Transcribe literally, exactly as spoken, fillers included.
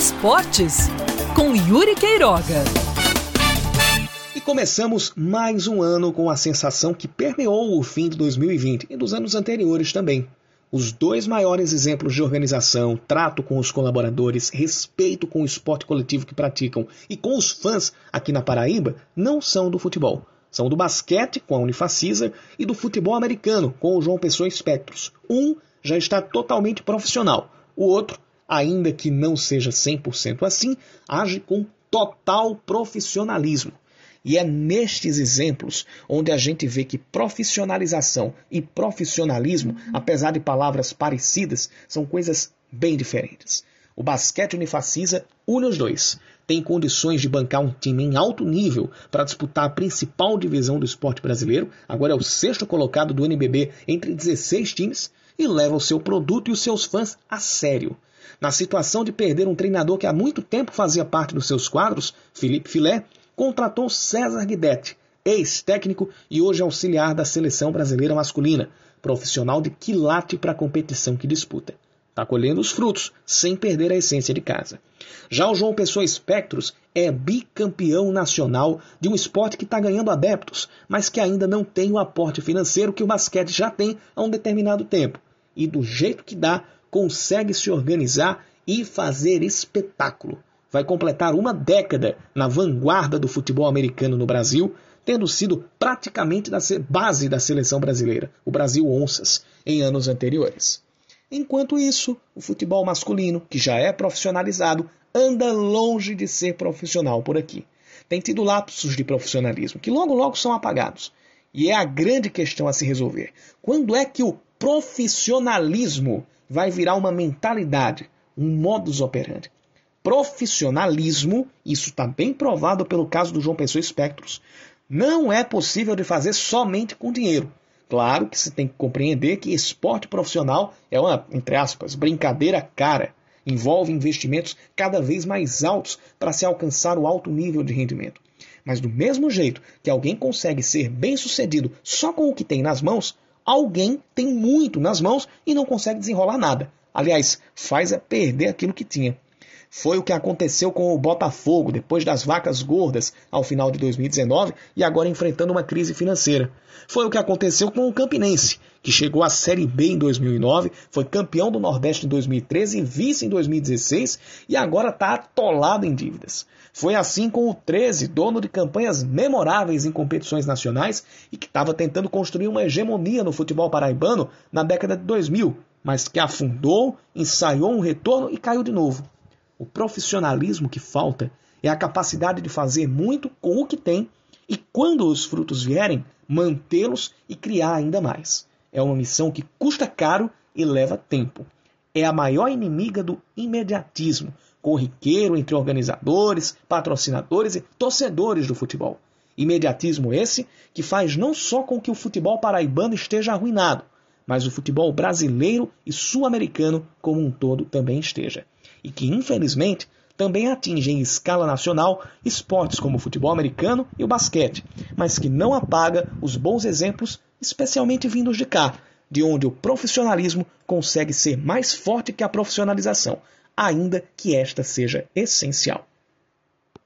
Esportes, com Yuri Queiroga. E começamos mais um ano com a sensação que permeou o fim de dois mil e vinte e dos anos anteriores também. Os dois maiores exemplos de organização, trato com os colaboradores, respeito com o esporte coletivo que praticam e com os fãs aqui na Paraíba não são do futebol. São do basquete, com a Unifacisa, e do futebol americano, com o João Pessoa Espectros. Um já está totalmente profissional, o outro, ainda que não seja cem por cento assim, age com total profissionalismo. E é nestes exemplos onde a gente vê que profissionalização e profissionalismo, apesar de palavras parecidas, são coisas bem diferentes. O basquete Unifacisa une os dois. Tem condições de bancar um time em alto nível para disputar a principal divisão do esporte brasileiro, agora é o sexto colocado do N B B entre dezesseis times, e leva o seu produto e os seus fãs a sério. Na situação de perder um treinador que há muito tempo fazia parte dos seus quadros, Felipe Filé, contratou César Guidetti, ex-técnico e hoje auxiliar da Seleção Brasileira Masculina, profissional de quilate para a competição que disputa. Está colhendo os frutos, sem perder a essência de casa. Já o João Pessoa Espectros é bicampeão nacional de um esporte que está ganhando adeptos, mas que ainda não tem o aporte financeiro que o basquete já tem há um determinado tempo. E do jeito que dá, consegue se organizar e fazer espetáculo. Vai completar uma década na vanguarda do futebol americano no Brasil, tendo sido praticamente da base da seleção brasileira, o Brasil Onças, em anos anteriores. Enquanto isso, o futebol masculino, que já é profissionalizado, anda longe de ser profissional por aqui. Tem tido lapsos de profissionalismo, que logo logo são apagados. E é a grande questão a se resolver. Quando é que o profissionalismo vai virar uma mentalidade, um modus operandi? Profissionalismo, isso está bem provado pelo caso do João Pessoa Espectros, não é possível de fazer somente com dinheiro. Claro que se tem que compreender que esporte profissional é uma, entre aspas, brincadeira cara. Envolve investimentos cada vez mais altos para se alcançar o alto nível de rendimento. Mas do mesmo jeito que alguém consegue ser bem-sucedido só com o que tem nas mãos, alguém tem muito nas mãos e não consegue desenrolar nada. Aliás, faz é perder aquilo que tinha. Foi o que aconteceu com o Botafogo depois das vacas gordas ao final de dois mil e dezenove e agora enfrentando uma crise financeira. Foi o que aconteceu com o Campinense, que chegou à Série B em dois mil e nove, foi campeão do Nordeste em dois mil e treze, vice em dois mil e dezesseis e agora está atolado em dívidas. Foi assim com o treze, dono de campanhas memoráveis em competições nacionais e que estava tentando construir uma hegemonia no futebol paraibano na década de dois mil, mas que afundou, ensaiou um retorno e caiu de novo. O profissionalismo que falta é a capacidade de fazer muito com o que tem e, quando os frutos vierem, mantê-los e criar ainda mais. É uma missão que custa caro e leva tempo. É a maior inimiga do imediatismo, corriqueiro entre organizadores, patrocinadores e torcedores do futebol. Imediatismo esse que faz não só com que o futebol paraibano esteja arruinado, mas o futebol brasileiro e sul-americano como um todo também esteja. E que, infelizmente, também atinge em escala nacional esportes como o futebol americano e o basquete, mas que não apaga os bons exemplos, especialmente vindos de cá, de onde o profissionalismo consegue ser mais forte que a profissionalização, ainda que esta seja essencial.